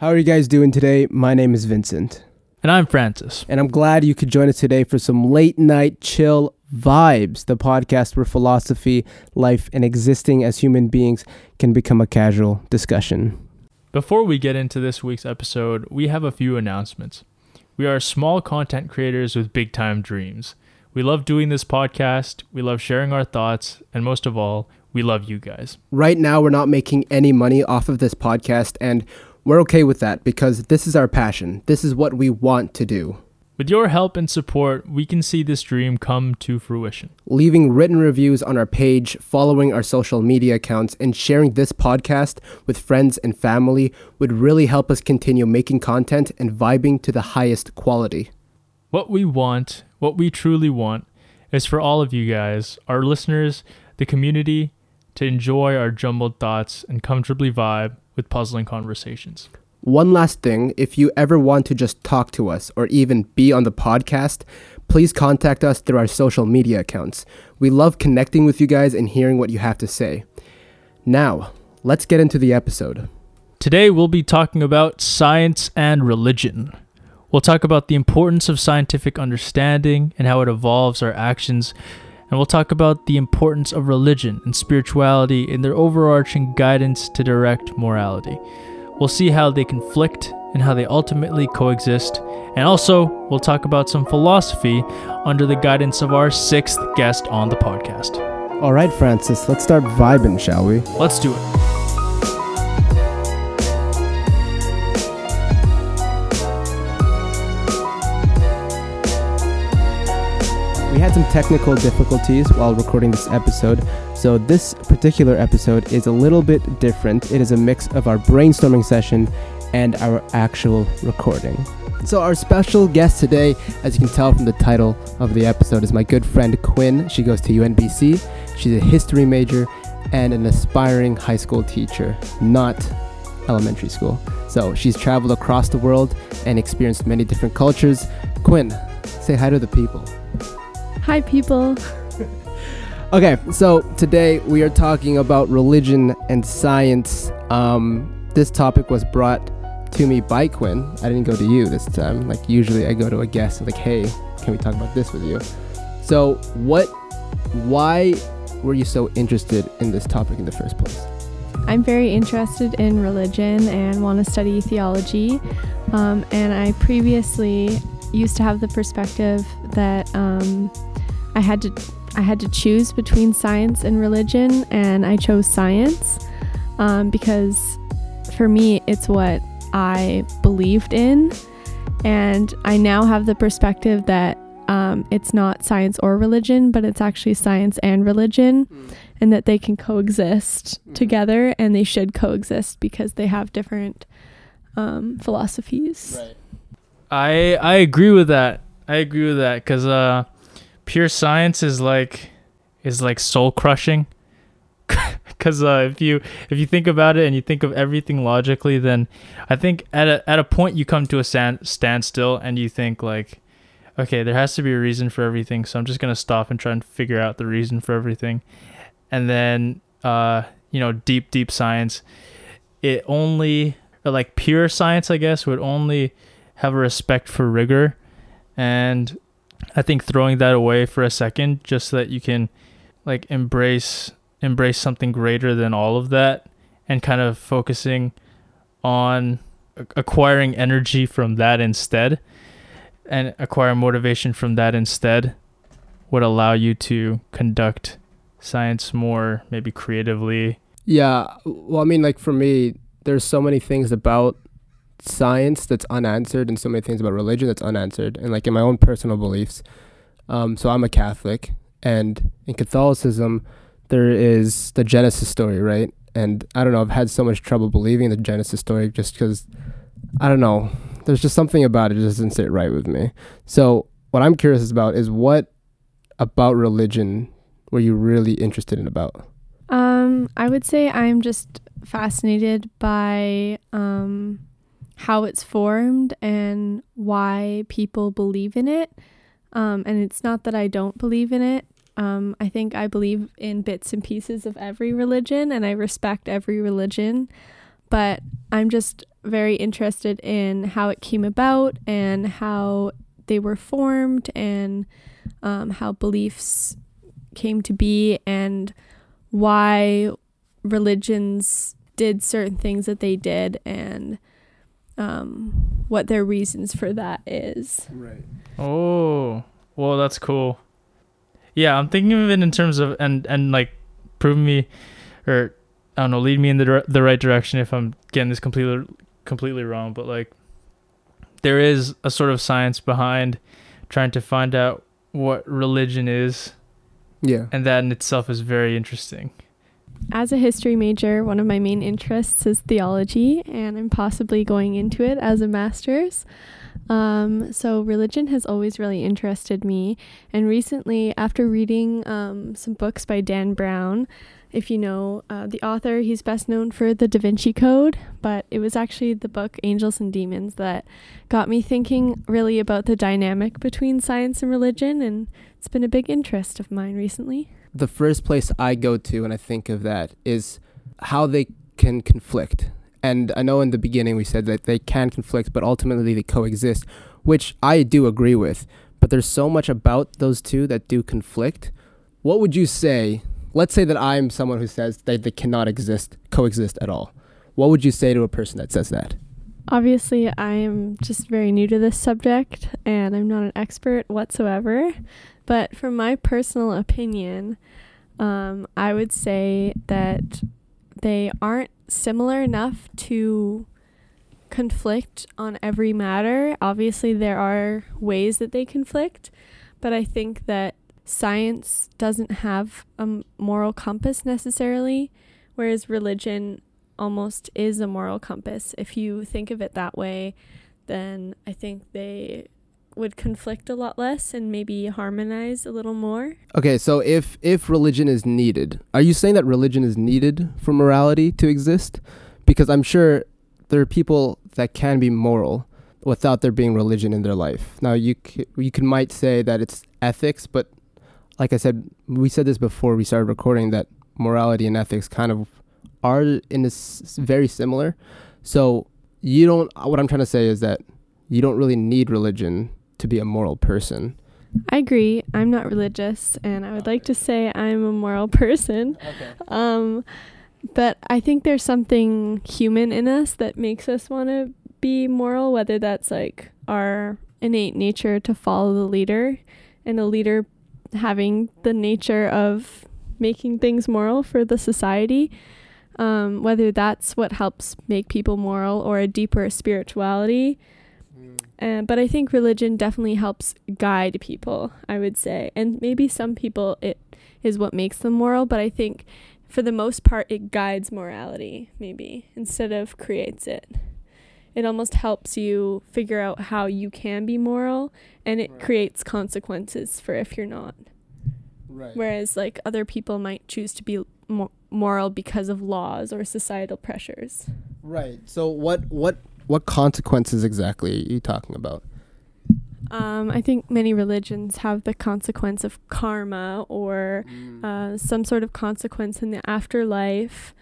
How are you guys doing today? My name is Vincent. And I'm Francis. And I'm glad you could join us today for some late night chill vibes, the podcast where philosophy, life, and existing as human beings can become a casual discussion. Before we get into this week's episode, we have a few announcements. We are small content creators with big time dreams. We love doing this podcast, we love sharing our thoughts, and most of all, we love you guys. Right now, we're not making any money off of this podcast, and we're okay with that because this is our passion. This is what we want to do. With your help and support, we can see this dream come to fruition. Leaving written reviews on our page, following our social media accounts, and sharing this podcast with friends and family would really help us continue making content and vibing to the highest quality. What we want, what we truly want, is for all of you guys, our listeners, the community, to enjoy our jumbled thoughts and comfortably vibe with puzzling conversations. One last thing, if you ever want to just talk to us or even be on the podcast, please contact us through our social media accounts. We love connecting with you guys and hearing what you have to say. Now, let's get into the episode. Today, we'll be talking about science and religion. We'll talk about the importance of scientific understanding and how it evolves our actions. And we'll talk about the importance of religion and spirituality in their overarching guidance to direct morality. We'll see how they conflict and how they ultimately coexist. And also, we'll talk about some philosophy under the guidance of our sixth guest on the podcast. All right, Francis, let's start vibing, shall we? Let's do it. We had some technical difficulties while recording this episode, so this particular episode is a little bit different. It is a mix of our brainstorming session and our actual recording. So our special guest today, as you can tell from the title of the episode, is my good friend Quinn. She goes to UNBC. She's a history major and an aspiring high school teacher, not elementary school. So she's traveled across the world and experienced many different cultures. Quinn, say hi to the people. Hi, people. Okay, so today we are talking about religion and science. This topic was brought to me by Quinn. I didn't go to you this time. Like, usually I go to a guest, like, hey, can we talk about this with you? So why were you so interested in this topic in the first place? I'm very interested in religion and want to study theology. And I previously used to have the perspective that I had to choose between science and religion, and I chose science because for me it's what I believed in, and I now have the perspective that it's not science or religion, but it's actually science and religion, and that they can coexist together, and they should coexist because they have different philosophies. Right. I agree with that. I agree with that because pure science is like soul crushing. Because if you think about it and you think of everything logically, then I think at a point you come to a standstill and you think like, okay, there has to be a reason for everything, so I'm just gonna stop and try and figure out the reason for everything. And then deep science, pure science, I guess, would only have a respect for rigor, and I think throwing that away for a second just so that you can like embrace something greater than all of that, and kind of focusing on acquiring energy from that instead and acquire motivation from that instead would allow you to conduct science more maybe creatively. Yeah, well, I mean, like, for me, there's so many things about science that's unanswered and so many things about religion that's unanswered, and like in my own personal beliefs, so I'm a Catholic, and in Catholicism there is the Genesis story, right? And I don't know, I've had so much trouble believing the Genesis story just because, I don't know, there's just something about it doesn't sit right with me. So what I'm curious about is, what about religion were you really interested in about? I would say I'm just fascinated by how it's formed and why people believe in it. And it's not that I don't believe in it. I think I believe in bits and pieces of every religion, and I respect every religion. but I'm just very interested in how it came about and how they were formed and how beliefs came to be and why religions did certain things that they did and what their reasons for that is. Right. Oh, well, that's cool. Yeah, I'm thinking of it in terms of and like prove me or I don't know, lead me in the right direction if I'm getting this completely wrong, but like there is a sort of science behind trying to find out what religion is. Yeah. And that in itself is very interesting. As a history major, one of my main interests is theology, and I'm possibly going into it as a master's. So religion has always really interested me. And recently, after reading some books by Dan Brown, if you know the author, he's best known for the Da Vinci Code, but it was actually the book Angels and Demons that got me thinking really about the dynamic between science and religion, and it's been a big interest of mine recently. The first place I go to when I think of that is how they can conflict. And I know in the beginning we said that they can conflict, but ultimately they coexist, which I do agree with. But there's so much about those two that do conflict. What would you say? Let's say that I'm someone who says that they cannot coexist at all. What would you say to a person that says that? Obviously, I am just very new to this subject, and I'm not an expert whatsoever. But from my personal opinion, I would say that they aren't similar enough to conflict on every matter. Obviously, there are ways that they conflict, but I think that science doesn't have a moral compass necessarily, whereas religion almost is a moral compass. If you think of it that way, then I think they would conflict a lot less and maybe harmonize a little more. Okay, so if religion is needed, are you saying that religion is needed for morality to exist? Because I'm sure there are people that can be moral without there being religion in their life. Now, you might say that it's ethics, but like I said, we said this before we started recording that morality and ethics kind of are in this very similar. So what I'm trying to say is that you don't really need religion to be a moral person. I agree. I'm not religious, and I would like to say I'm a moral person. Okay. But I think there's something human in us that makes us want to be moral, whether that's like our innate nature to follow the leader, and a leader having the nature of making things moral for the society, whether that's what helps make people moral or a deeper spirituality. But I think religion definitely helps guide people, I would say. And maybe some people, it is what makes them moral. But I think for the most part, it guides morality, maybe, instead of creates it. It almost helps you figure out how you can be moral. And it creates consequences for if you're not. Right. Whereas like other people might choose to be moral because of laws or societal pressures. Right. So what consequences exactly are you talking about? I think many religions have the consequence of karma or some sort of consequence in the afterlife.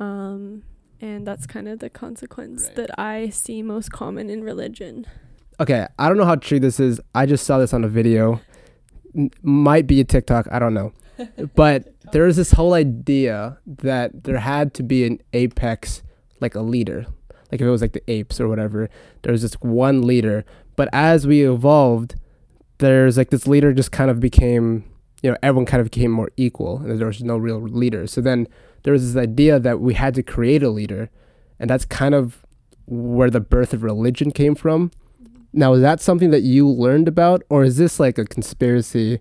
Okay. And that's kind of the consequence that I see most common in religion. Okay, I don't know how true this is. I just saw this on a video. Might be a TikTok, I don't know. But there is this whole idea that there had to be an apex, like a leader. Like if it was like the apes or whatever, there was just one leader. But as we evolved, there's like this leader just kind of became, everyone kind of became more equal. And there was no real leader. So then there was this idea that we had to create a leader. And that's kind of where the birth of religion came from. Now, is that something that you learned about? Or is this like a conspiracy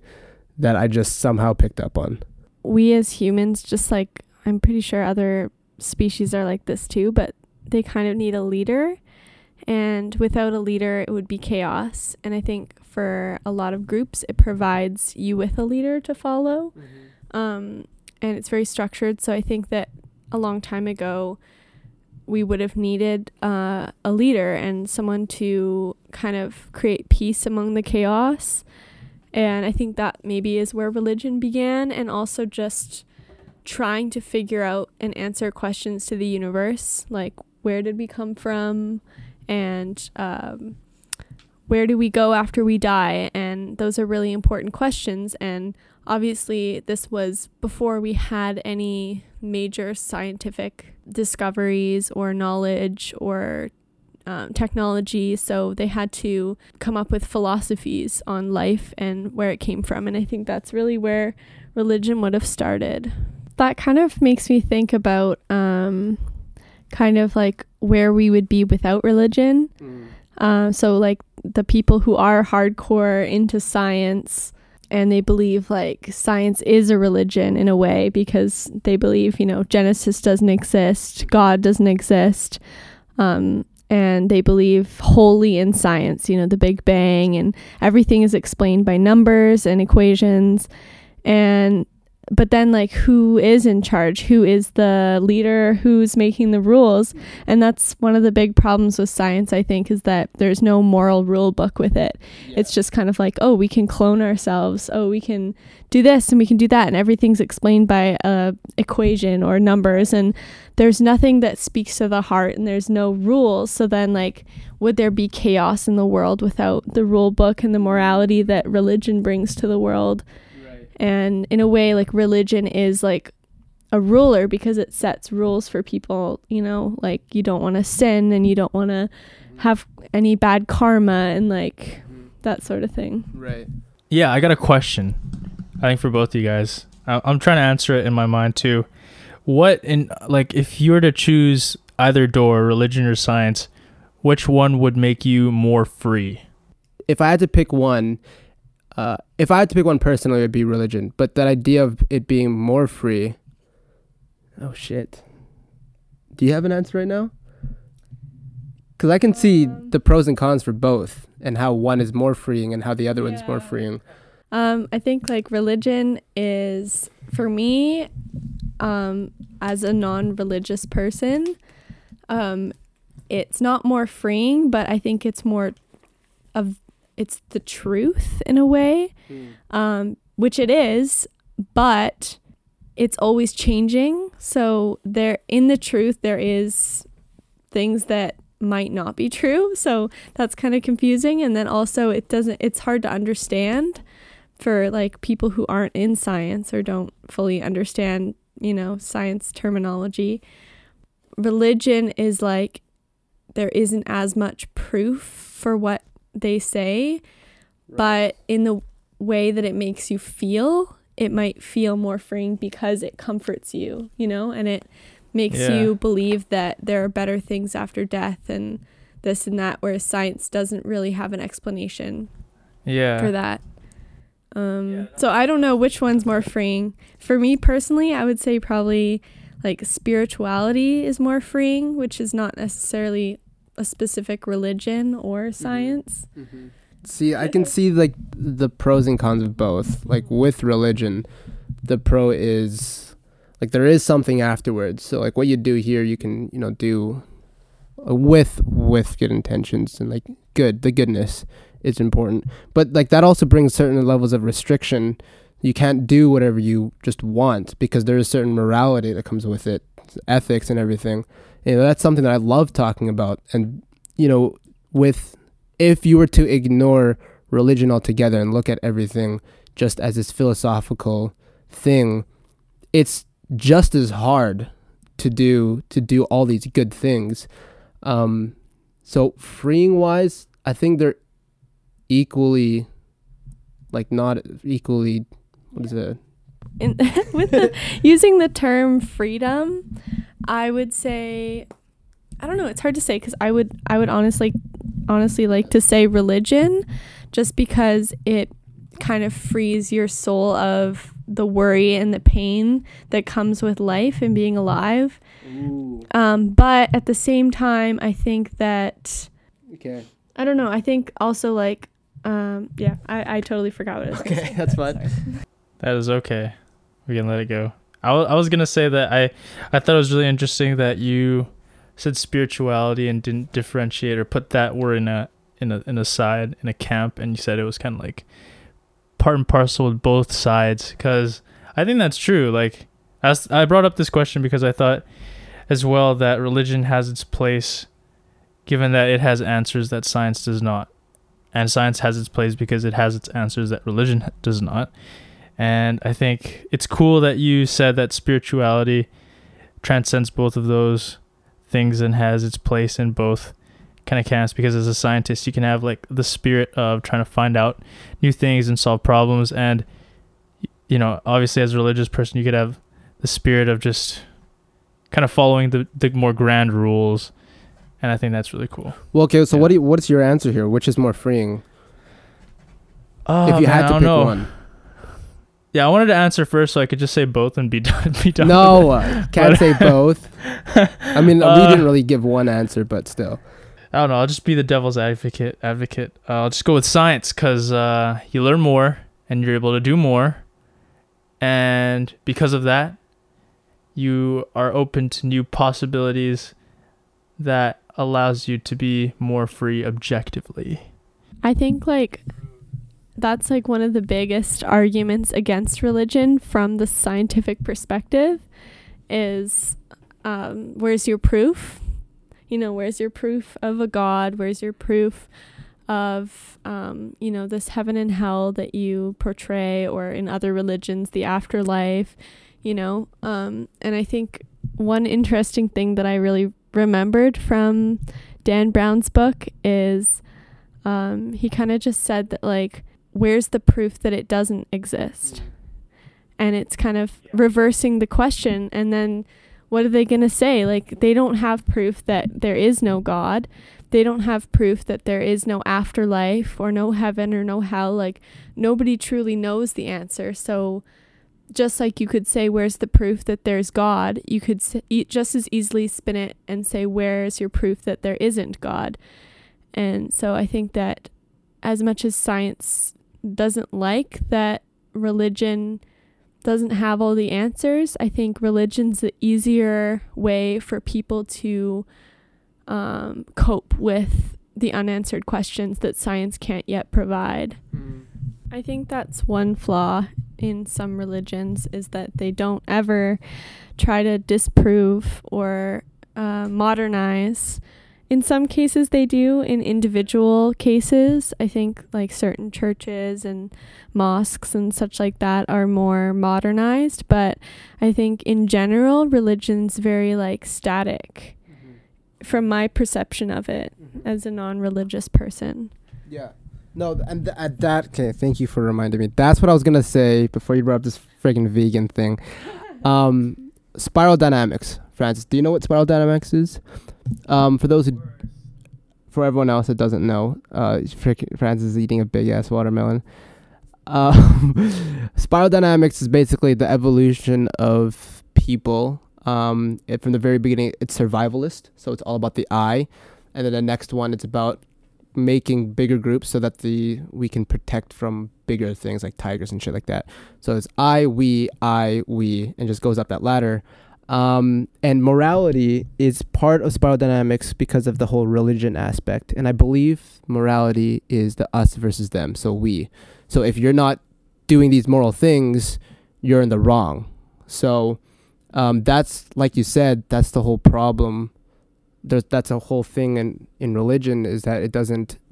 that I just somehow picked up on? We as humans, just like I'm pretty sure other species are like this too, but they kind of need a leader, and without a leader it would be chaos. And I think for a lot of groups it provides you with a leader to follow. And it's very structured, so I think that a long time ago we would have needed a leader and someone to kind of create peace among the chaos. And I think that maybe is where religion began, and also just trying to figure out and answer questions to the universe, like where did we come from, and where do we go after we die? And those are really important questions. And obviously, this was before we had any major scientific discoveries or knowledge or technology. So they had to come up with philosophies on life and where it came from. And I think that's really where religion would have started. That kind of makes me think about kind of like where we would be without religion. So like the people who are hardcore into science, and they believe like science is a religion in a way, because they believe, you know, Genesis doesn't exist, God doesn't exist, and they believe wholly in science, you know, the Big Bang, and everything is explained by numbers and equations. And but then like who is in charge, who is the leader, who's making the rules? And that's one of the big problems with science, I think, is that there's no moral rule book with it. It's just kind of like, oh, we can clone ourselves, oh, we can do this and we can do that, and everything's explained by equation or numbers, and there's nothing that speaks to the heart, and there's no rules. So then like, would there be chaos in the world without the rule book and the morality that religion brings to the world? And in a way, like, religion is like a ruler, because it sets rules for people, you know, like you don't want to sin and you don't want to have any bad karma and like that sort of thing. Right. Yeah, I got a question, I think, for both of you guys. I'm trying to answer it in my mind too. What in, like, if you were to choose either door, religion or science, which one would make you more free? If I had to pick one, if I had to pick one personally, it would be religion. But that idea of it being more free... Oh, shit. Do you have an answer right now? Because I can see the pros and cons for both, and how one is more freeing and how the other one's more freeing. I think, like, religion is, for me, as a non-religious person, it's not more freeing, but I think it's more of... it's the truth in a way, which it is, but it's always changing. So there, in the truth, there is things that might not be true. So that's kind of confusing. And then also it doesn't, it's hard to understand for like people who aren't in science or don't fully understand, you know, science terminology. Religion is like, there isn't as much proof for what they say, but in the way that it makes you feel, it might feel more freeing because it comforts you, you know, and it makes you believe that there are better things after death and this and that, whereas science doesn't really have an explanation for that. So I don't know which one's more freeing. For me personally, I would say probably like spirituality is more freeing, which is not necessarily a specific religion or science. See, I can see like the pros and cons of both. Like with religion, the pro is like there is something afterwards. So like what you do here, you can, you know, do with good intentions, and like the goodness is important. But like that also brings certain levels of restriction. You can't do whatever you just want, because there is certain morality that comes with it, ethics and everything. You know, that's something that I love talking about. And, you know, with, if you were to ignore religion altogether and look at everything just as this philosophical thing, it's just as hard to do all these good things. So freeing wise, I think they're equally, like, not equally, what is it? With the, using the term freedom, I would say, I don't know, it's hard to say, because I would honestly like to say religion, just because it kind of frees your soul of the worry and the pain that comes with life and being alive. But at the same time, I think that, I don't know, I think also like, I totally forgot what it was. Okay, that's fine. That is okay. We can let it go. I was going to say that I thought it was really interesting that you said spirituality and didn't differentiate or put that word in a camp, and you said it was kind of like part and parcel with both sides, because I think that's true. Like I brought up this question because I thought as well that religion has its place given that it has answers that science does not. And science has its place because it has its answers that religion does not. And I think it's cool that you said that spirituality transcends both of those things and has its place in both kind of camps, because as a scientist, you can have like the spirit of trying to find out new things and solve problems. And, you know, obviously as a religious person, you could have the spirit of just kind of following the more grand rules. And I think that's really cool. Well, okay. So yeah. What's your answer here? Which is more freeing? If you had to pick one. Yeah, I wanted to answer first so I could just say both and be done. No, can't say both. I mean, we didn't really give one answer, but still. I don't know. I'll just be the devil's advocate. I'll just go with science because you learn more and you're able to do more. And because of that, you are open to new possibilities that allows you to be more free objectively. I think like... that's like one of the biggest arguments against religion from the scientific perspective is where's your proof? You know, where's your proof of a God? Where's your proof of, you know, this heaven and hell that you portray, or in other religions, the afterlife, you know? And I think one interesting thing that I really remembered from Dan Brown's book is he kind of just said that like, where's the proof that it doesn't exist? And it's kind of reversing the question. And then what are they going to say? Like, they don't have proof that there is no God. They don't have proof that there is no afterlife or no heaven or no hell. Like, nobody truly knows the answer. So just like you could say, where's the proof that there's God? You could just as easily spin it and say, where's your proof that there isn't God? And so I think that as much as science doesn't like that religion doesn't have all the answers, I think religion's the easier way for people to cope with the unanswered questions that science can't yet provide. Mm-hmm. I think that's one flaw in some religions is that they don't ever try to disprove or modernize. In some cases they do, in individual cases. I think like certain churches and mosques and such like that are more modernized, but I think in general religion's very like static from my perception of it as a non-religious person. Yeah. No, and okay, thank you for reminding me. That's what I was going to say before you brought up this friggin' vegan thing. Spiral dynamics. Francis, do you know what spiral dynamics is? For everyone else that doesn't know, Francis is eating a big-ass watermelon. Spiral dynamics is basically the evolution of people. From the very beginning, it's survivalist, so it's all about the I. And then the next one, it's about making bigger groups so that we can protect from bigger things like tigers and shit like that. So it's I, we, and just goes up that ladder. And morality is part of spiral dynamics because of the whole religion aspect. And I believe morality is the us versus them. So we. So if you're not doing these moral things, you're in the wrong. So that's, like you said, that's the whole problem. That's a whole thing in religion is that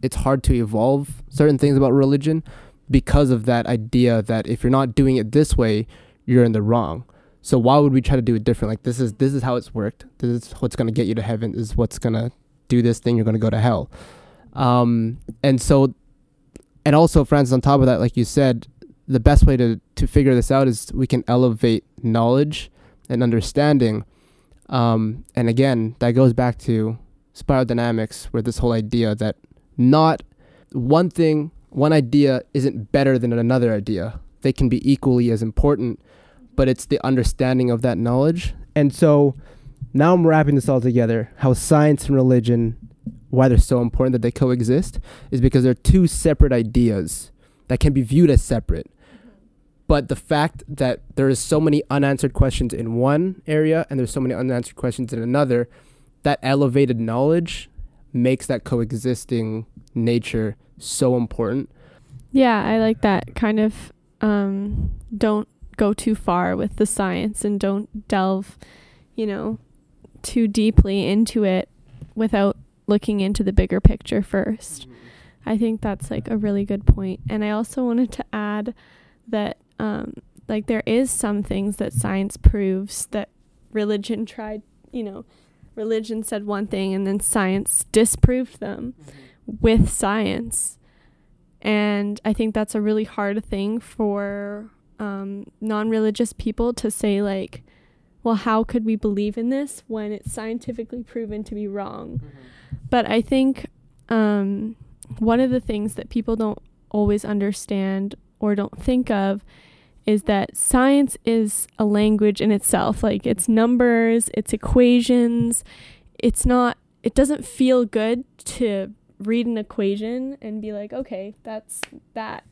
it's hard to evolve certain things about religion because of that idea that if you're not doing it this way, you're in the wrong. So why would we try to do it different? Like this is how it's worked. This is what's going to get you to heaven. This is what's going to do this thing. You're going to go to hell. And also, Francis, on top of that, like you said, the best way to figure this out is we can elevate knowledge and understanding. And again, that goes back to spiral dynamics, where this whole idea that not one thing, one idea isn't better than another idea. They can be equally as important, but it's the understanding of that knowledge. And so now I'm wrapping this all together, how science and religion, why they're so important that they coexist, is because they're two separate ideas that can be viewed as separate. But the fact that there is so many unanswered questions in one area and there's so many unanswered questions in another, that elevated knowledge makes that coexisting nature so important. Yeah, I like that kind of don't go too far with the science and don't delve, too deeply into it without looking into the bigger picture first. I think that's like a really good point. And I also wanted to add that there is some things that science proves that religion tried, religion said one thing and then science disproved them with science. And I think that's a really hard thing for non-religious people to say, like, well, how could we believe in this when it's scientifically proven to be wrong? But I think one of the things that people don't always understand or don't think of is that science is a language in itself. Like, it's numbers, it's equations. It doesn't feel good to read an equation and be like, okay, that's that,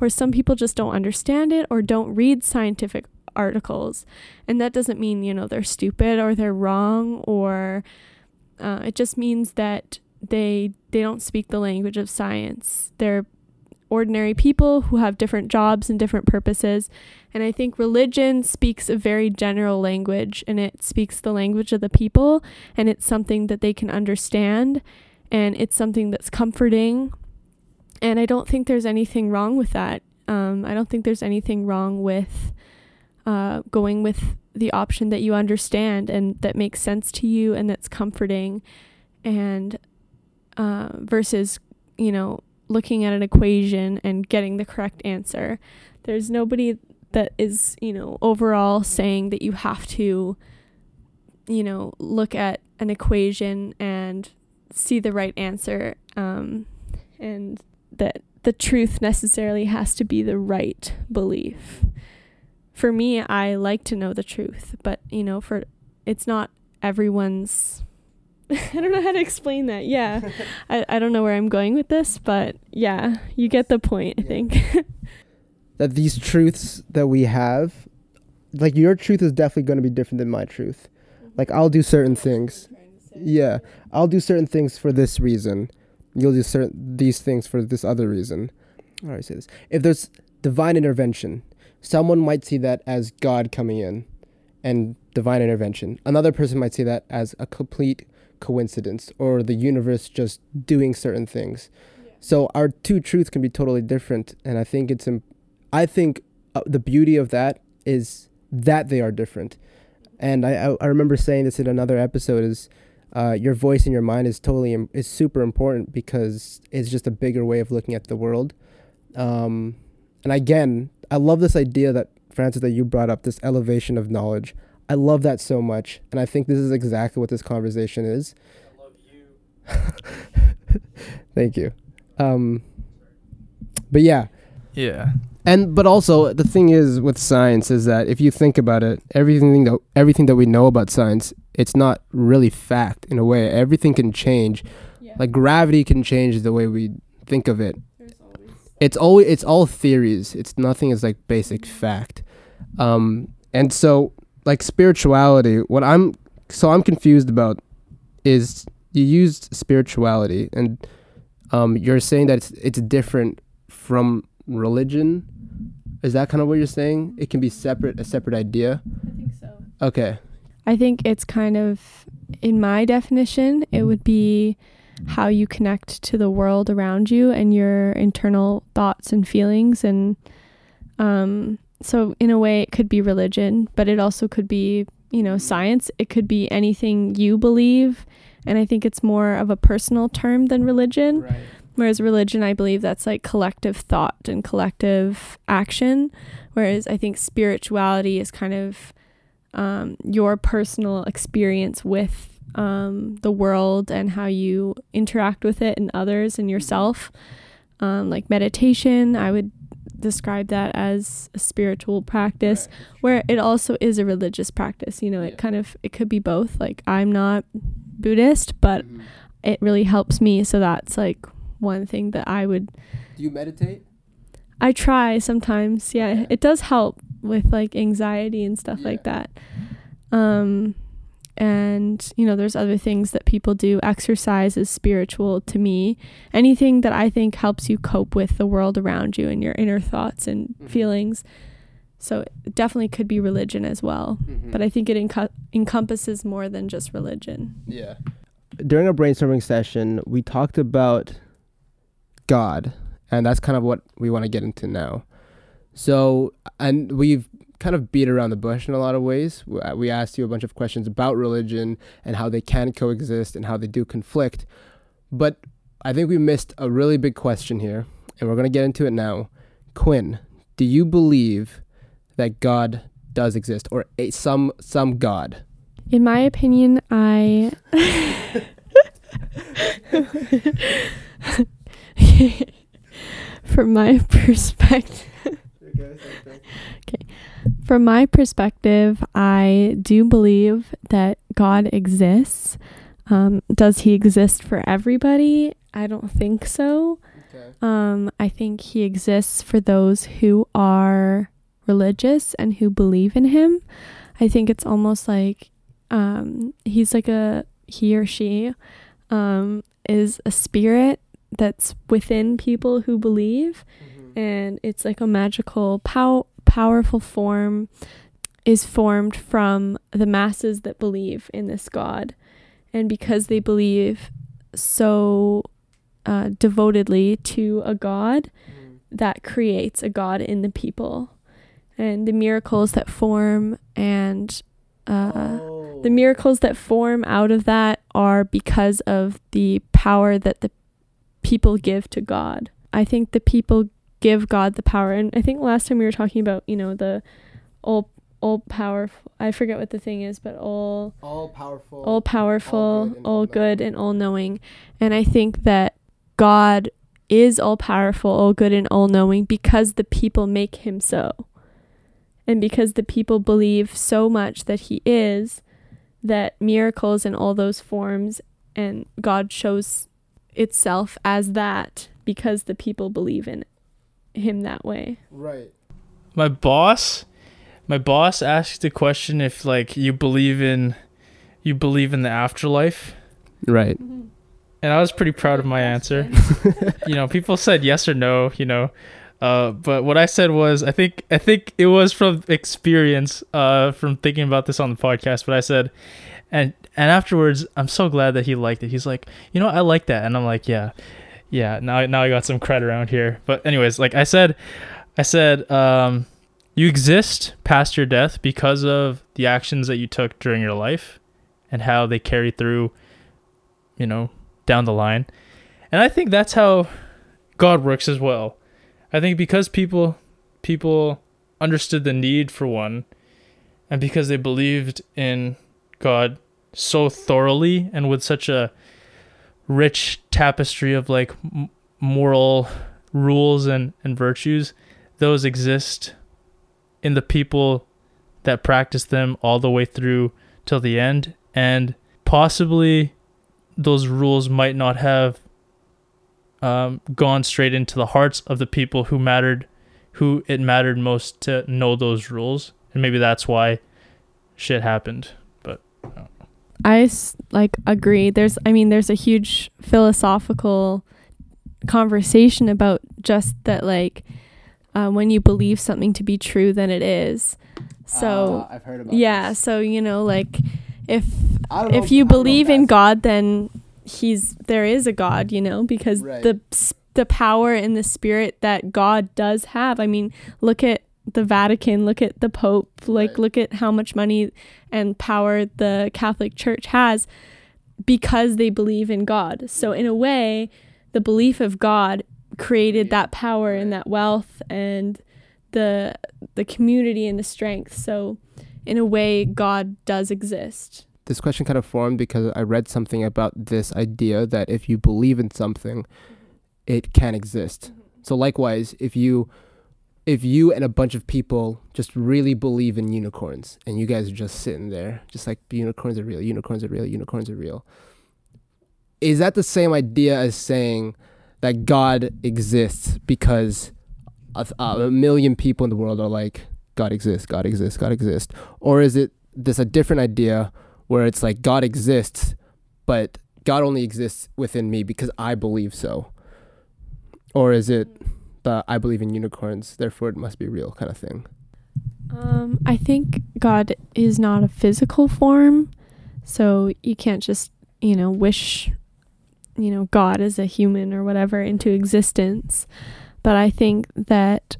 Or some people just don't understand it or don't read scientific articles. And that doesn't mean, they're stupid or they're wrong, or it just means that they don't speak the language of science. They're ordinary people who have different jobs and different purposes. And I think religion speaks a very general language, and it speaks the language of the people, and it's something that they can understand, and it's something that's comforting. And I don't think there's anything wrong with that. I don't think there's anything wrong with going with the option that you understand and that makes sense to you and that's comforting, and versus, looking at an equation and getting the correct answer. There's nobody that is, overall saying that you have to, look at an equation and see the right answer, and that the truth necessarily has to be the right belief. For me, I like to know the truth, but, it's not everyone's... I don't know how to explain that. Yeah. I don't know where I'm going with this, but yeah, you get the point, I think. That these truths that we have, like, your truth is definitely going to be different than my truth. Like, I'll do certain things. Yeah. I'll do certain things for this reason. You'll do these things for this other reason. I already say this. If there's divine intervention, someone might see that as God coming in and divine intervention. Another person might see that as a complete coincidence or the universe just doing certain things. Yeah. So our two truths can be totally different, and I think it's the beauty of that is that they are different. And I remember saying this in another episode is your voice in your mind is is super important, because it's just a bigger way of looking at the world. And again, I love this idea that Francis, that you brought up, this elevation of knowledge. I love that so much, and I think this is exactly what this conversation is. I love you. Thank you. But yeah. Yeah. But also, the thing is with science is that if you think about it, everything that we know about science, it's not really fact in a way. Everything can change. Yeah. Like, gravity can change the way we think of it. It's all theories. Nothing is like basic fact. And so, like, spirituality, I'm confused about is you used spirituality, and you're saying that it's different from religion. Is that kind of what you're saying? It can be a separate idea? I think so. Okay. I think it's kind of, in my definition, it would be how you connect to the world around you and your internal thoughts and feelings, and so in a way it could be religion, but it also could be, science. It could be anything you believe. And I think it's more of a personal term than religion. Right. Whereas religion, I believe that's like collective thought and collective action. Whereas I think spirituality is kind of your personal experience with the world and how you interact with it and others and yourself. Like meditation, I would describe that as a spiritual practice, right, where it also is a religious practice. It could be both. Like, I'm not Buddhist, but it really helps me. So that's like one thing that I would... Do you meditate? I try sometimes. Yeah, yeah. It does help with like anxiety and stuff like that. And there's other things that people do. Exercise is spiritual to me. Anything that I think helps you cope with the world around you and your inner thoughts and feelings So it definitely could be religion as well. Mm-hmm. But I think it encompasses more than just religion. Yeah. During our brainstorming session, we talked about God, and that's kind of what we want to get into now. So, and we've kind of beat around the bush in a lot of ways. We asked you a bunch of questions about religion and how they can coexist and how they do conflict. But I think we missed a really big question here, and we're going to get into it now. Quinn, do you believe that God does exist, or some God? In my opinion, I... From my perspective, I do believe that God exists. Does he exist for everybody? I don't think so. Okay. I think he exists for those who are religious and who believe in him. I think it's almost like he or she is a spirit that's within people who believe, mm-hmm. and it's like a magical powerful form is formed from the masses that believe in this God, and because they believe so devotedly to a God, mm-hmm. that creates a God in the people, and the miracles that form the miracles that form out of that are because of the power that the people give to God. I think the people give God the power, and I think last time we were talking about, you know, the all powerful. I forget what the thing is, but all powerful, all good, and all knowing. And I think that God is all powerful, all good, and all knowing because the people make him so, and because the people believe so much that he is, that miracles and all those forms, and God shows itself as that because the people believe in him that way. Right. My boss asked the question if, like, you believe in the afterlife. Right. Mm-hmm. And I was pretty proud of my answer. You know, people said yes or no, you know. But what I said was, I think it was from experience, from thinking about this on the podcast, but I said, and afterwards, I'm so glad that he liked it. He's like, you know, I like that. And I'm like, yeah, now I got some credit around here. But anyways, like I said, you exist past your death because of the actions that you took during your life and how they carry through, you know, down the line. And I think that's how God works as well. I think because people understood the need for one, and because they believed in God so thoroughly and with such a rich tapestry of, like, moral rules and virtues, those exist in the people that practice them all the way through till the end. And possibly those rules might not have gone straight into the hearts of the people who it mattered most to know those rules, and maybe that's why shit happened. But I don't know. I agree. There's a huge philosophical conversation about just that, like, when you believe something to be true, then it is. So I've heard about. Yeah. This. So, you know, like, if you believe in God, then there is a God, you know, because right. the power and the spirit that God does have. I mean, look at the Vatican, look at the Pope, like right. Look at how much money and power the Catholic Church has because they believe in God. So in a way, the belief of God created that power right. and that wealth and the community and the strength. So in a way, God does exist. This question kind of formed because I read something about this idea that if you believe in something, it can exist. So likewise, if you and a bunch of people just really believe in unicorns, and you guys are just sitting there, just like, unicorns are real. Is that the same idea as saying that God exists because a million people in the world are like, God exists? Or is it this a different idea where it's like God exists, but God only exists within me because I believe so? Or is it the I believe in unicorns, therefore it must be real kind of thing? I think God is not a physical form, so you can't just, wish, God as a human or whatever into existence. But I think that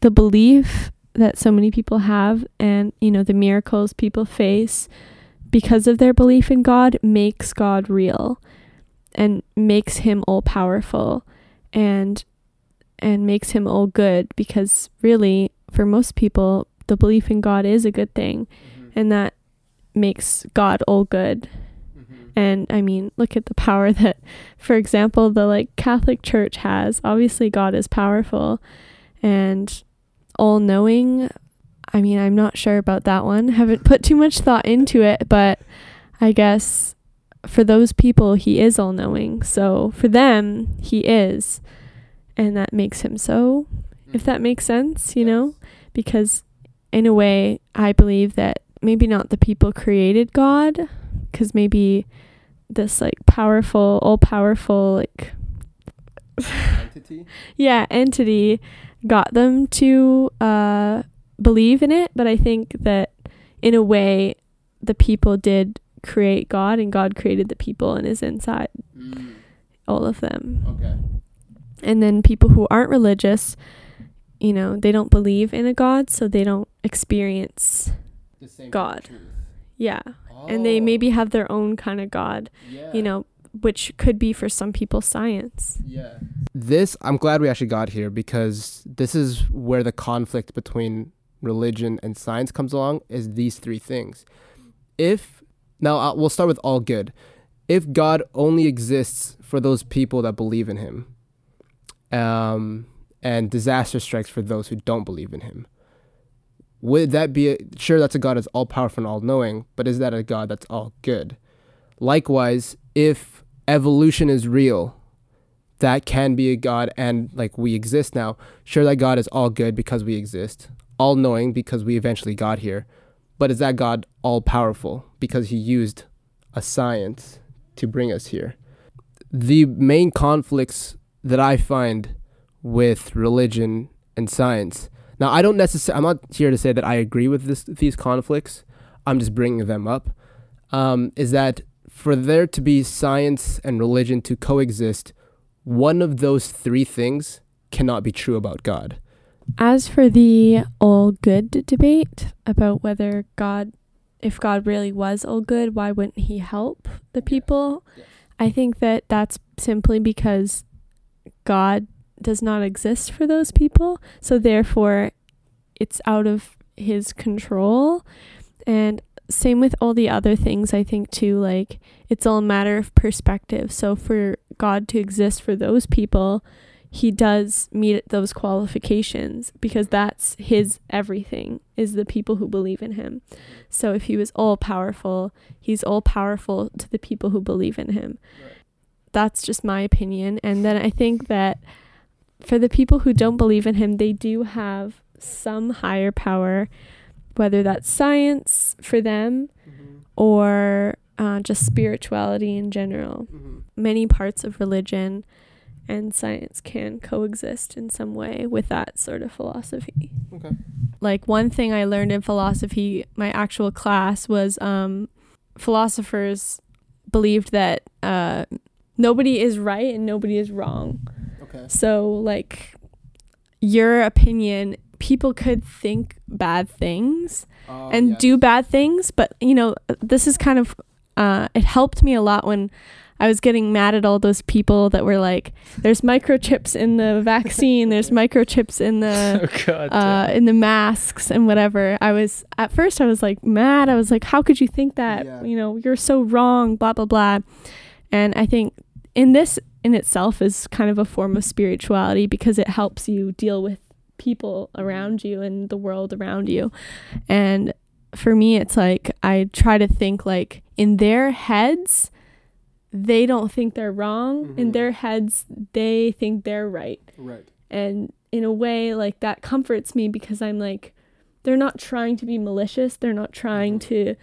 the belief that so many people have and, the miracles people face because of their belief in God makes God real and makes him all powerful and makes him all good, because really for most people the belief in God is a good thing, mm-hmm. and that makes God all good. Mm-hmm. And I mean, look at the power that, for example, the Catholic Church has. Obviously God is powerful and all-knowing. I mean, I'm not sure about that one. Haven't put too much thought into it, but I guess for those people, he is all-knowing. So for them, he is. And that makes him so, if that makes sense, you know? Because in a way, I believe that maybe not the people created God, because maybe this powerful, all-powerful entity? Yeah, entity got them to believe in it, but I think that in a way the people did create God, and God created the people and is inside all of them. Okay. And then people who aren't religious, they don't believe in a God, so they don't experience the same God. Truth. Yeah. Oh. And they maybe have their own kind of God, which could be for some people science. Yeah. This, I'm glad we actually got here, because this is where the conflict between religion and science comes along, is these three things. We'll start with all good. If God only exists for those people that believe in him, and disaster strikes for those who don't believe in him, would that be that's a God that's all powerful and all knowing, but is that a God that's all good? Likewise, if evolution is real, that can be a God, and we exist now. Sure, that God is all good because we exist, all knowing because we eventually got here, but is that God all powerful because he used a science to bring us here? The main conflicts that I find with religion and science. Now, I'm not here to say that I agree with these conflicts. I'm just bringing them up. Is that for there to be science and religion to coexist, one of those three things cannot be true about God. As for the all good debate about whether if God really was all good, why wouldn't he help the people? Yes. I think that that's simply because God does not exist for those people. So therefore, it's out of his control. And same with all the other things, I think, too. It's all a matter of perspective. So for God to exist for those people, he does meet those qualifications, because that's his everything, is the people who believe in him. So if he was all-powerful, he's all-powerful to the people who believe in him. Right. That's just my opinion. And then I think that for the people who don't believe in him, they do have some higher power, whether that's science for them or just spirituality in general. Mm-hmm. Many parts of religion and science can coexist in some way with that sort of philosophy. Okay. One thing I learned in philosophy, my actual class, was philosophers believed that nobody is right and nobody is wrong. Okay. So, your opinion, people could think bad things and do bad things, but this is kind of it helped me a lot when I was getting mad at all those people that were there's microchips in the vaccine, there's microchips in the in the masks and whatever. At first I was mad. I was like, how could you think that? Yeah. You're so wrong, blah blah blah. And I think this in itself is kind of a form of spirituality, because it helps you deal with people around you and the world around you. And for me, it's I try to think in their heads they don't think they're wrong, in their heads they think they're right, and in a way that comforts me, because I'm they're not trying to be malicious, they're not trying to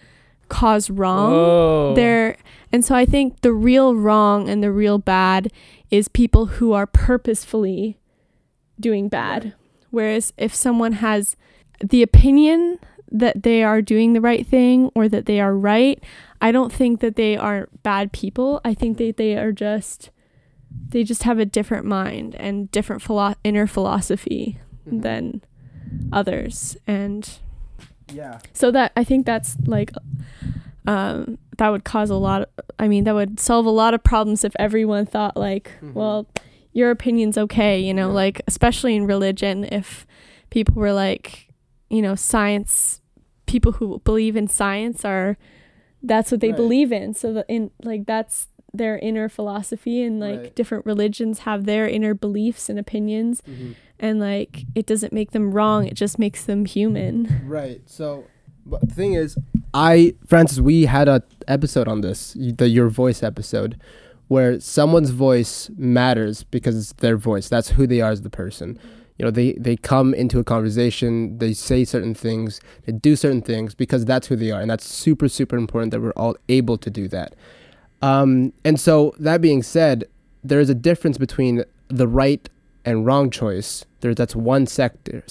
cause wrong. Oh. And so I think the real wrong and the real bad is people who are purposefully doing bad. Whereas if someone has the opinion that they are doing the right thing or that they are right, I don't think that they are bad people. I think that they are just, they just have a different mind and different inner philosophy mm-hmm. than others. And yeah, so that, I think that's like, that would cause a lot of, I mean, that would solve a lot of problems if everyone thought like, mm-hmm. well, your opinion's okay, you know, yeah. like, especially in religion, if people were like, you know, science, people who believe in science are, that's what they right. believe in. So the, in like, that's their inner philosophy, and like right. different religions have their inner beliefs and opinions mm-hmm. and like, it doesn't make them wrong. It just makes them human. Right. So but the thing is, Francis, we had a episode on this, the Your Voice episode, where someone's voice matters because it's their voice. That's who they are as the person. You know, they come into a conversation, they say certain things, they do certain things because that's who they are. And that's super, super important that we're all able to do that. And so that being said, there is a difference between the right and wrong choice. That's one sector.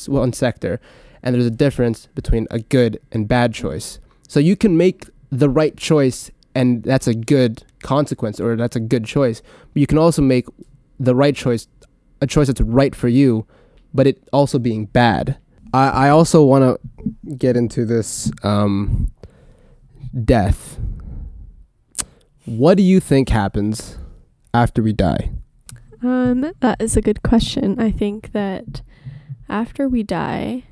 And there's a difference between a good and bad choice. So you can make the right choice, and that's a good consequence, or that's a good choice. But you can also make the right choice, a choice that's right for you, but it also being bad. I also want to get into this death. What do you think happens after we die? That is a good question. I think that after we die,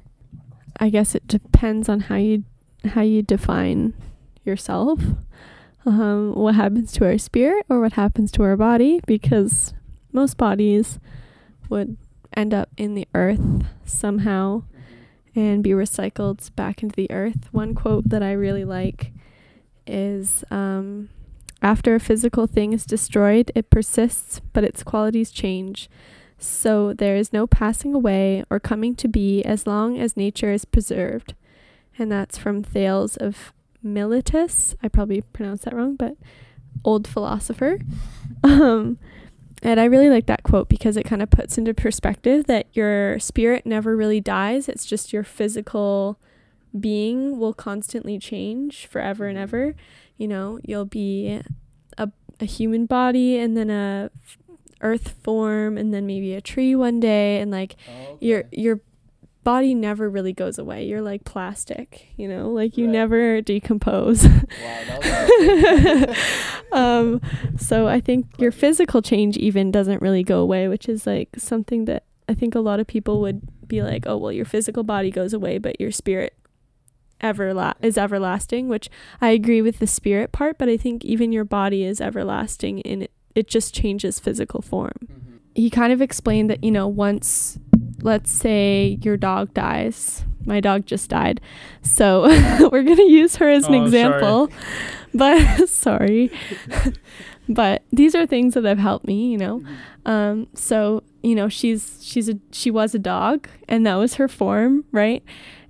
I guess it depends on how you define yourself. What happens to our spirit or what happens to our body, because most bodies would end up in the earth somehow and be recycled back into the earth. One quote that I really like is, after a physical thing is destroyed, it persists, but its qualities change. So there is no passing away or coming to be as long as nature is preserved. And that's from Thales of Miletus. I probably pronounced that wrong, but old philosopher. And I really like that quote because it kind of puts into perspective that your spirit never really dies. It's just your physical being will constantly change forever and ever. You know, you'll be a human body and then a earth form and then maybe a tree one day, and like your body never really goes away. You're like plastic, you know, like you right. never decompose. Wow, that was so I think your physical change even doesn't really go away, which is like something that I think a lot of people would be like, oh well, your physical body goes away but your spirit is everlasting, which I agree with the spirit part, but I think even your body is everlasting in it. It just changes physical form. Mm-hmm. He kind of explained that, you know, once, let's say your dog dies. My dog just died. So we're going to use her as an example. But sorry. But these are things that have helped me, you know. Mm-hmm. So, you know, she was a dog, and that was her form, right?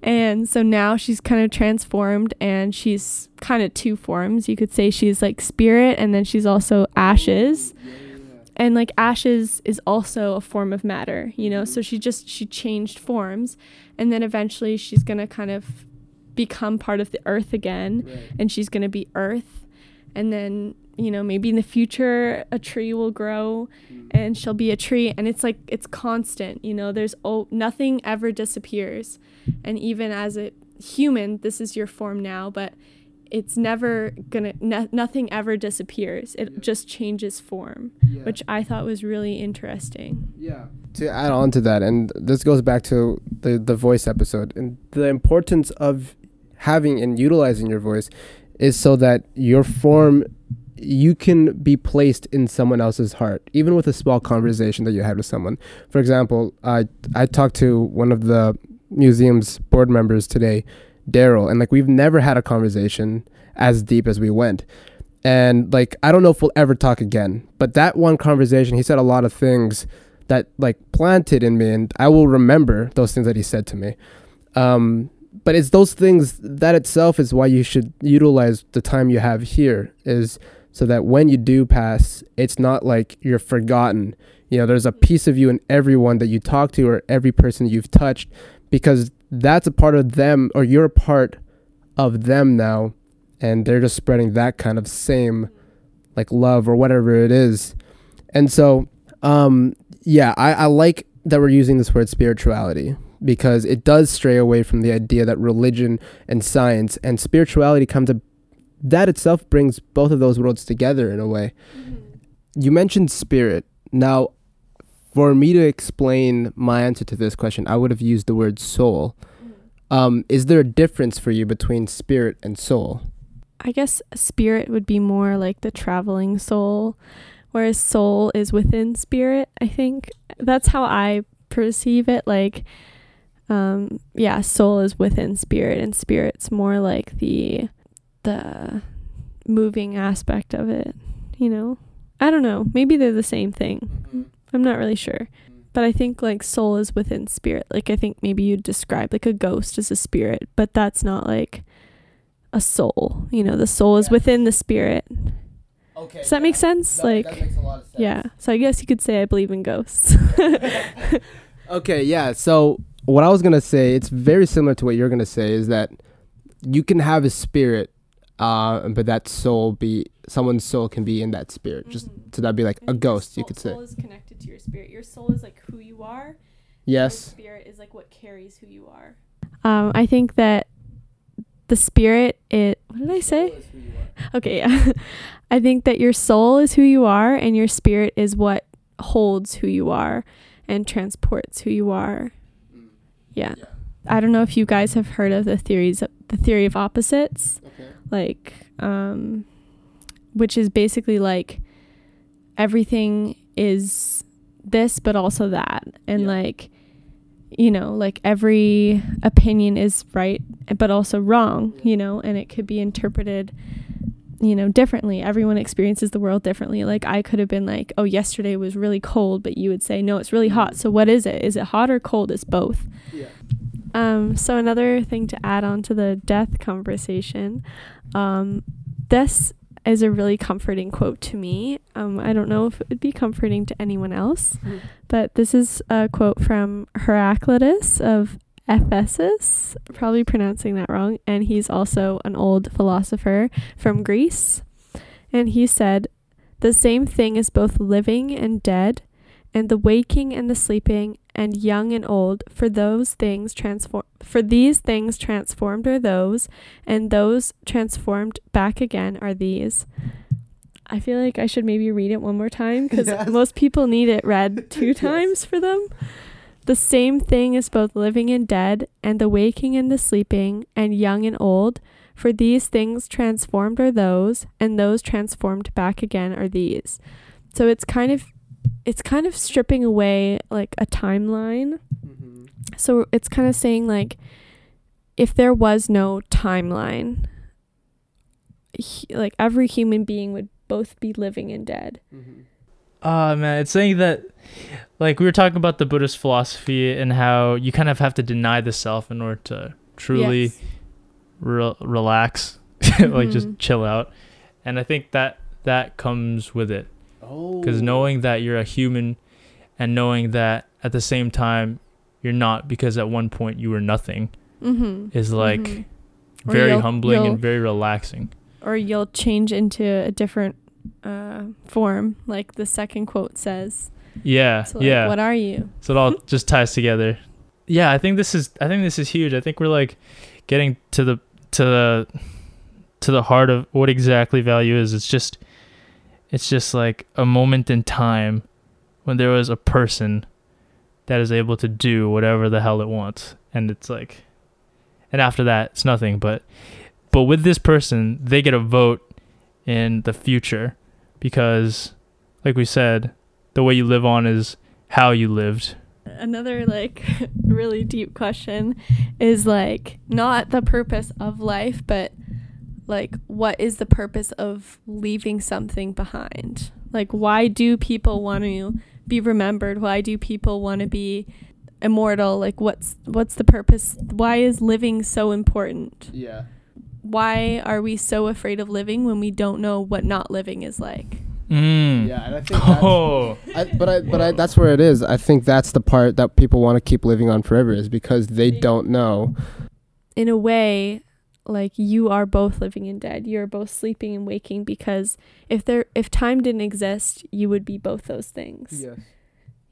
And so now she's kind of transformed, and she's kind of two forms. You could say she's like spirit, and then she's also ashes. And like ashes is also a form of matter, you know? So she changed forms, and then eventually she's going to kind of become part of the earth again, right. and she's going to be earth. And then, you know, maybe in the future a tree will grow and she'll be a tree, and it's like it's constant, you know. There's nothing ever disappears. And even as a human, this is your form now, but it's never gonna nothing ever disappears. It yeah. just changes form, yeah. which I thought was really interesting. Yeah, to add on to that, and this goes back to the voice episode, and the importance of having and utilizing your voice is so that your form, you can be placed in someone else's heart, even with a small conversation that you had with someone. For example, I talked to one of the museum's board members today, Daryl, and like we've never had a conversation as deep as we went. And like, I don't know if we'll ever talk again, but that one conversation, he said a lot of things that like planted in me, and I will remember those things that he said to me. But it's those things that itself is why you should utilize the time you have here, is so that when you do pass, it's not like you're forgotten. You know, there's a piece of you in everyone that you talk to or every person you've touched, because that's a part of them, or you're a part of them now, and they're just spreading that kind of same like love or whatever it is. And so I like that we're using this word spirituality, because it does stray away from the idea that religion and science and spirituality come to that itself brings both of those worlds together in a way. Mm-hmm. You mentioned spirit. Now, for me to explain my answer to this question, I would have used the word soul. Is there a difference for you between spirit and soul? I guess spirit would be more like the traveling soul, whereas soul is within spirit, I think. That's how I perceive it. Like, soul is within spirit, and spirit's more like the moving aspect of it, you know? I don't know. Maybe they're the same thing. I'm not really sure. But I think like soul is within spirit. Like I think maybe you'd describe like a ghost as a spirit, but that's not like a soul. You know, the soul is within the spirit. Okay. Does that make sense? That makes a lot of sense. Yeah. So I guess you could say I believe in ghosts. Okay, yeah. So what I was going to say, it's very similar to what you're going to say, is that you can have a spirit, but that soul be someone's soul can be in that spirit. Mm-hmm. Just so that'd be like a ghost, you could say. Soul is connected to your spirit. Your soul is like who you are. Yes. Your spirit is like what carries who you are. I think that the spirit what did I say? Soul is who you are. Okay, yeah. I think that your soul is who you are, and your spirit is what holds who you are and transports who you are. Mm. Yeah. I don't know if you guys have heard of the theory of opposites. Okay. Like, which is basically like everything is this, but also that. And like, you know, like every opinion is right, but also wrong, you know, and it could be interpreted, you know, differently. Everyone experiences the world differently. Like I could have been like, oh, yesterday was really cold, but you would say, no, it's really hot. So what is it? Is it hot or cold? It's both. Yeah. So another thing to add on to the death conversation, this is a really comforting quote to me. I don't know if it would be comforting to anyone else, but this is a quote from Heraclitus of Ephesus, probably pronouncing that wrong. And he's also an old philosopher from Greece. And he said, "The same thing is both living and dead, and the waking and the sleeping, and young and old, for these things transformed are those, and those transformed back again are these." I feel like I should maybe read it one more time, because most people need it read two times for them. The same thing is both living and dead, and the waking and the sleeping, and young and old, for these things transformed are those, and those transformed back again are these. So it's kind of stripping away like a timeline. Mm-hmm. So it's kind of saying like, if there was no timeline, like every human being would both be living and dead. Mm-hmm. Man, it's saying that, like we were talking about the Buddhist philosophy and how you kind of have to deny the self in order to truly relax, mm-hmm. like just chill out. And I think that comes with it. Because knowing that you're a human and knowing that at the same time you're not, because at one point you were nothing, mm-hmm. is like mm-hmm. very humbling and very relaxing. Or you'll change into a different form, like the second quote says. Yeah, so like, what are you? So it all just ties together. Yeah, I think this is huge. I think we're like getting to the heart of what exactly value is. It's just like a moment in time when there was a person that is able to do whatever the hell it wants. And it's like, and after that, it's nothing. But with this person, they get a vote in the future, because like we said, the way you live on is how you lived. Another like really deep question is like not the purpose of life, but like, what is the purpose of leaving something behind? Like, why do people want to be remembered? Why do people want to be immortal? Like, what's the purpose? Why is living so important? Yeah. Why are we so afraid of living when we don't know what not living is like? Yeah, and I think that's, that's where it is. I think that's the part that people want to keep living on forever, is because they don't know. In a way, like, you are both living and dead. You're both sleeping and waking, because if time didn't exist, you would be both those things. Yes.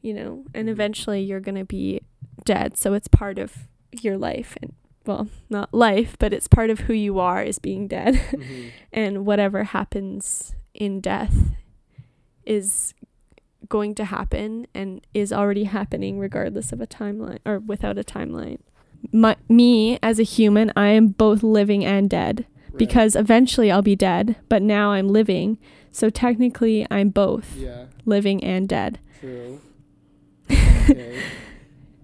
You know, and eventually you're going to be dead. So it's part of your life, and well, not life, but it's part of who you are, is being dead. Mm-hmm. And whatever happens in death is going to happen and is already happening regardless of a timeline or without a timeline. Me as a human, I am both living and dead, right? Because eventually I'll be dead, but now I'm living. So technically I'm both living and dead. True. Okay.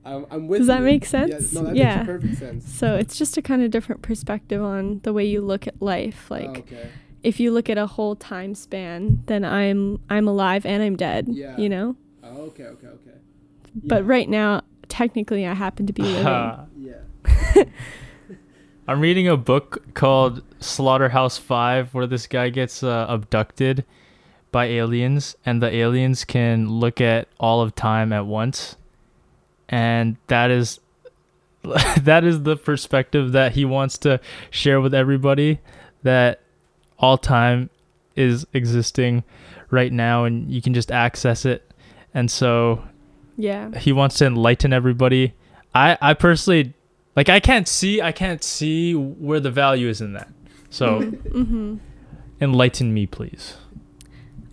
I'm with Does that make sense? Yeah, no, that makes perfect sense. So it's just a kind of different perspective on the way you look at life. Like, if you look at a whole time span, then I'm alive and I'm dead, you know? Oh, okay. Yeah. But right now, technically, I happen to be living. Yeah. I'm reading a book called Slaughterhouse 5, where this guy gets abducted by aliens, and the aliens can look at all of time at once. And that is the perspective that he wants to share with everybody, that all time is existing right now and you can just access it. And so he wants to enlighten everybody. I personally, like, I can't see where the value is in that. So enlighten me, please.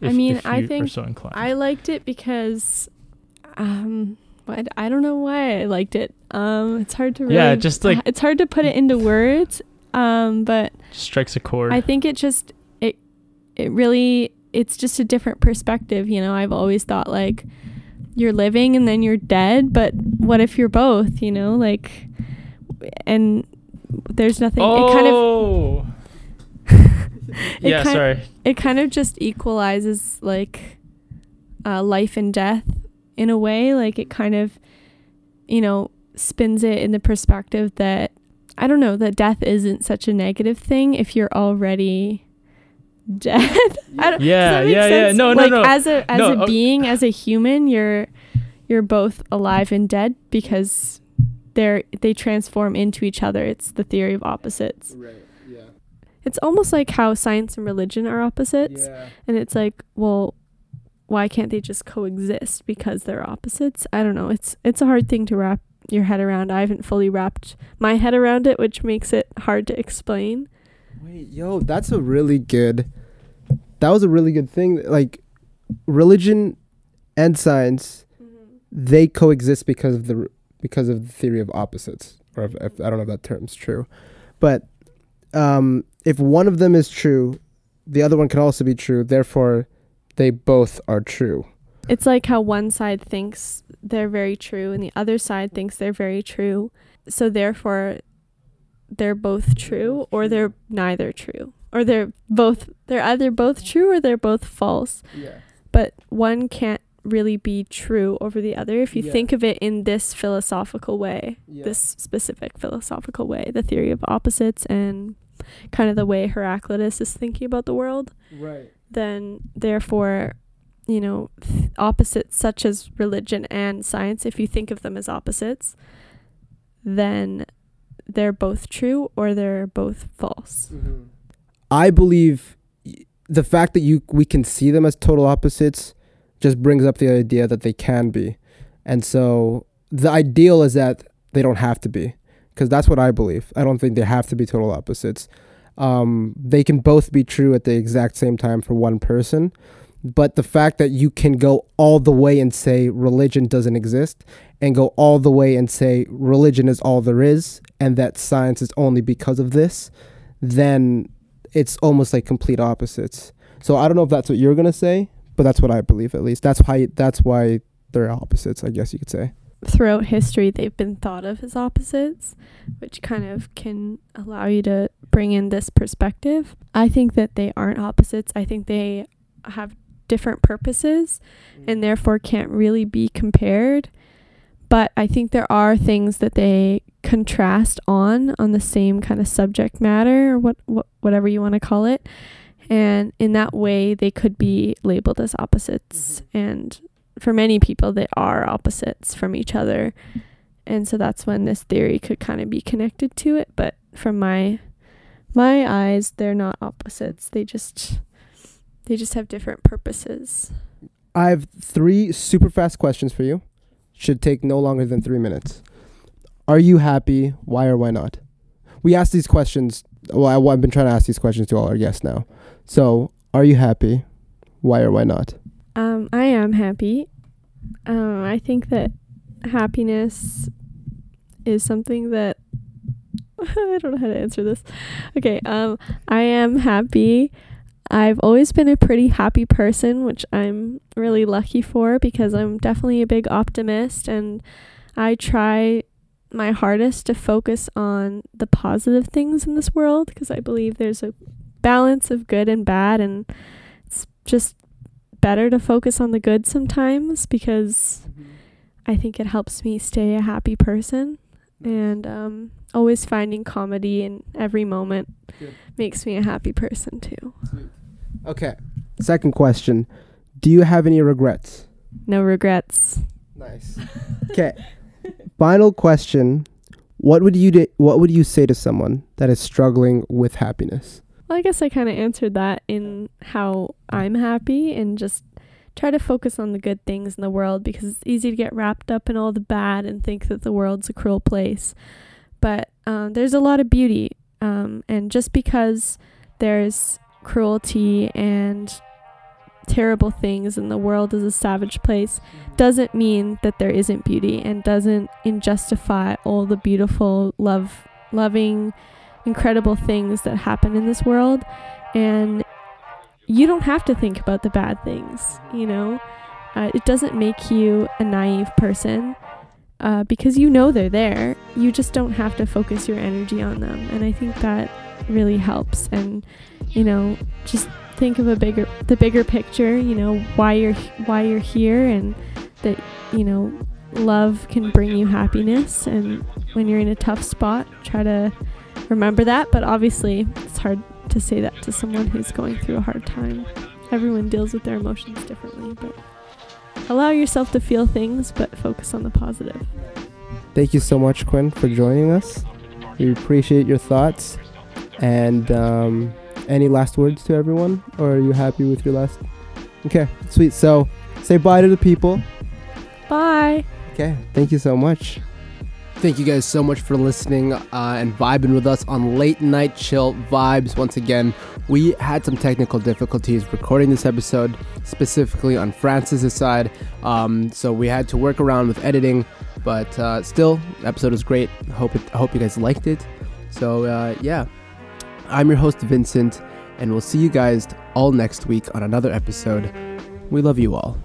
I think so inclined. I liked it because I don't know why I liked it. It's hard to really, it's hard to put it into words. But strikes a chord. I think it's just a different perspective. You know, I've always thought, like, you're living and then you're dead, but what if you're both? You know, like, and there's nothing. Oh. It kind of just equalizes, like, life and death. In a way, like, it kind of, you know, spins it in the perspective that, I don't know, that death isn't such a negative thing if you're already dead. Does that make sense? No. As a being, as a human, you're both alive and dead because they transform into each other. It's the theory of opposites. Right. Yeah. It's almost like how science and religion are opposites, and it's like, well, why can't they just coexist because they're opposites? I don't know. It's a hard thing to wrap your head around. I haven't fully wrapped my head around it, which makes it hard to explain. Wait, yo, that was a really good thing. Like, religion and science, they coexist because of the theory of opposites. Or if I don't know if that term's true. But if one of them is true, the other one can also be true. Therefore, they both are true. It's like how one side thinks they're very true and the other side thinks they're very true. So therefore, they're both true, or they're neither true, or they're either both true or they're both false. Yeah. But one can't really be true over the other if you think of it in this philosophical way, this specific philosophical way, the theory of opposites and kind of the way Heraclitus is thinking about the world. Right. Then therefore, you know, opposites such as religion and science, if you think of them as opposites, then they're both true or they're both false. Mm-hmm. I believe the fact that we can see them as total opposites just brings up the idea that they can be. And so the ideal is that they don't have to be, because that's what I believe. I don't think they have to be total opposites. They can both be true at the exact same time for one person, but the fact that you can go all the way and say religion doesn't exist, and go all the way and say religion is all there is, and that science is only because of this, then it's almost like complete opposites. So I don't know if that's what you're going to say, but that's what I believe, at least. That's why they're opposites, I guess you could say. Throughout history, they've been thought of as opposites, which kind of can allow you to bring in this perspective. I think that they aren't opposites. I think they have different purposes and therefore can't really be compared. But I think there are things that they contrast on the same kind of subject matter, or whatever you want to call it. And in that way, they could be labeled as opposites. Mm-hmm. And for many people, they are opposites from each other. And so that's when this theory could kind of be connected to it. But from my eyes, they're not opposites. They just have different purposes. I have 3 super fast questions for you. Should take no longer than 3 minutes. Are you happy? Why or why not? We asked these questions. Well, I've been trying to ask these questions to all our guests now. So, are you happy? Why or why not? I am happy. I think that happiness is something that I don't know how to answer this. Okay. I am happy. I've always been a pretty happy person, which I'm really lucky for, because I'm definitely a big optimist, and I try my hardest to focus on the positive things in this world, because I believe there's a balance of good and bad, and it's just better to focus on the good sometimes, because I think it helps me stay a happy person. And always finding comedy in every moment makes me a happy person too. Okay. Second question. Do you have any regrets? No regrets. Nice. Okay. Final question. What would you say to someone that is struggling with happiness? Well, I guess I kind of answered that in how I'm happy, and just try to focus on the good things in the world, because it's easy to get wrapped up in all the bad and think that the world's a cruel place. But there's a lot of beauty. And just because there's cruelty and terrible things and the world is a savage place doesn't mean that there isn't beauty, and doesn't justify all the beautiful, loving, incredible things that happen in this world. And you don't have to think about the bad things, you know. It doesn't make you a naive person, because you know they're there. You just don't have to focus your energy on them. And I think that really helps. And, you know, just think of the bigger picture, you know, why you're here, and that, you know, love can bring you happiness. And when you're in a tough spot, try to remember that. But obviously, it's hard to say that to someone who's going through a hard time. Everyone deals with their emotions differently, but allow yourself to feel things, but focus on the positive. Thank you so much, Quinn, for joining us. We appreciate your thoughts. And any last words to everyone, or are you happy with your last? Okay, sweet. So say bye to the people. Bye. Okay, thank you so much. Thank you guys so much for listening and vibing with us on Late Night Chill Vibes. Once again, we had some technical difficulties recording this episode, specifically on Francis's side. So we had to work around with editing, but still, the episode was great. I hope you guys liked it. So yeah, I'm your host, Vincent, and we'll see you guys all next week on another episode. We love you all.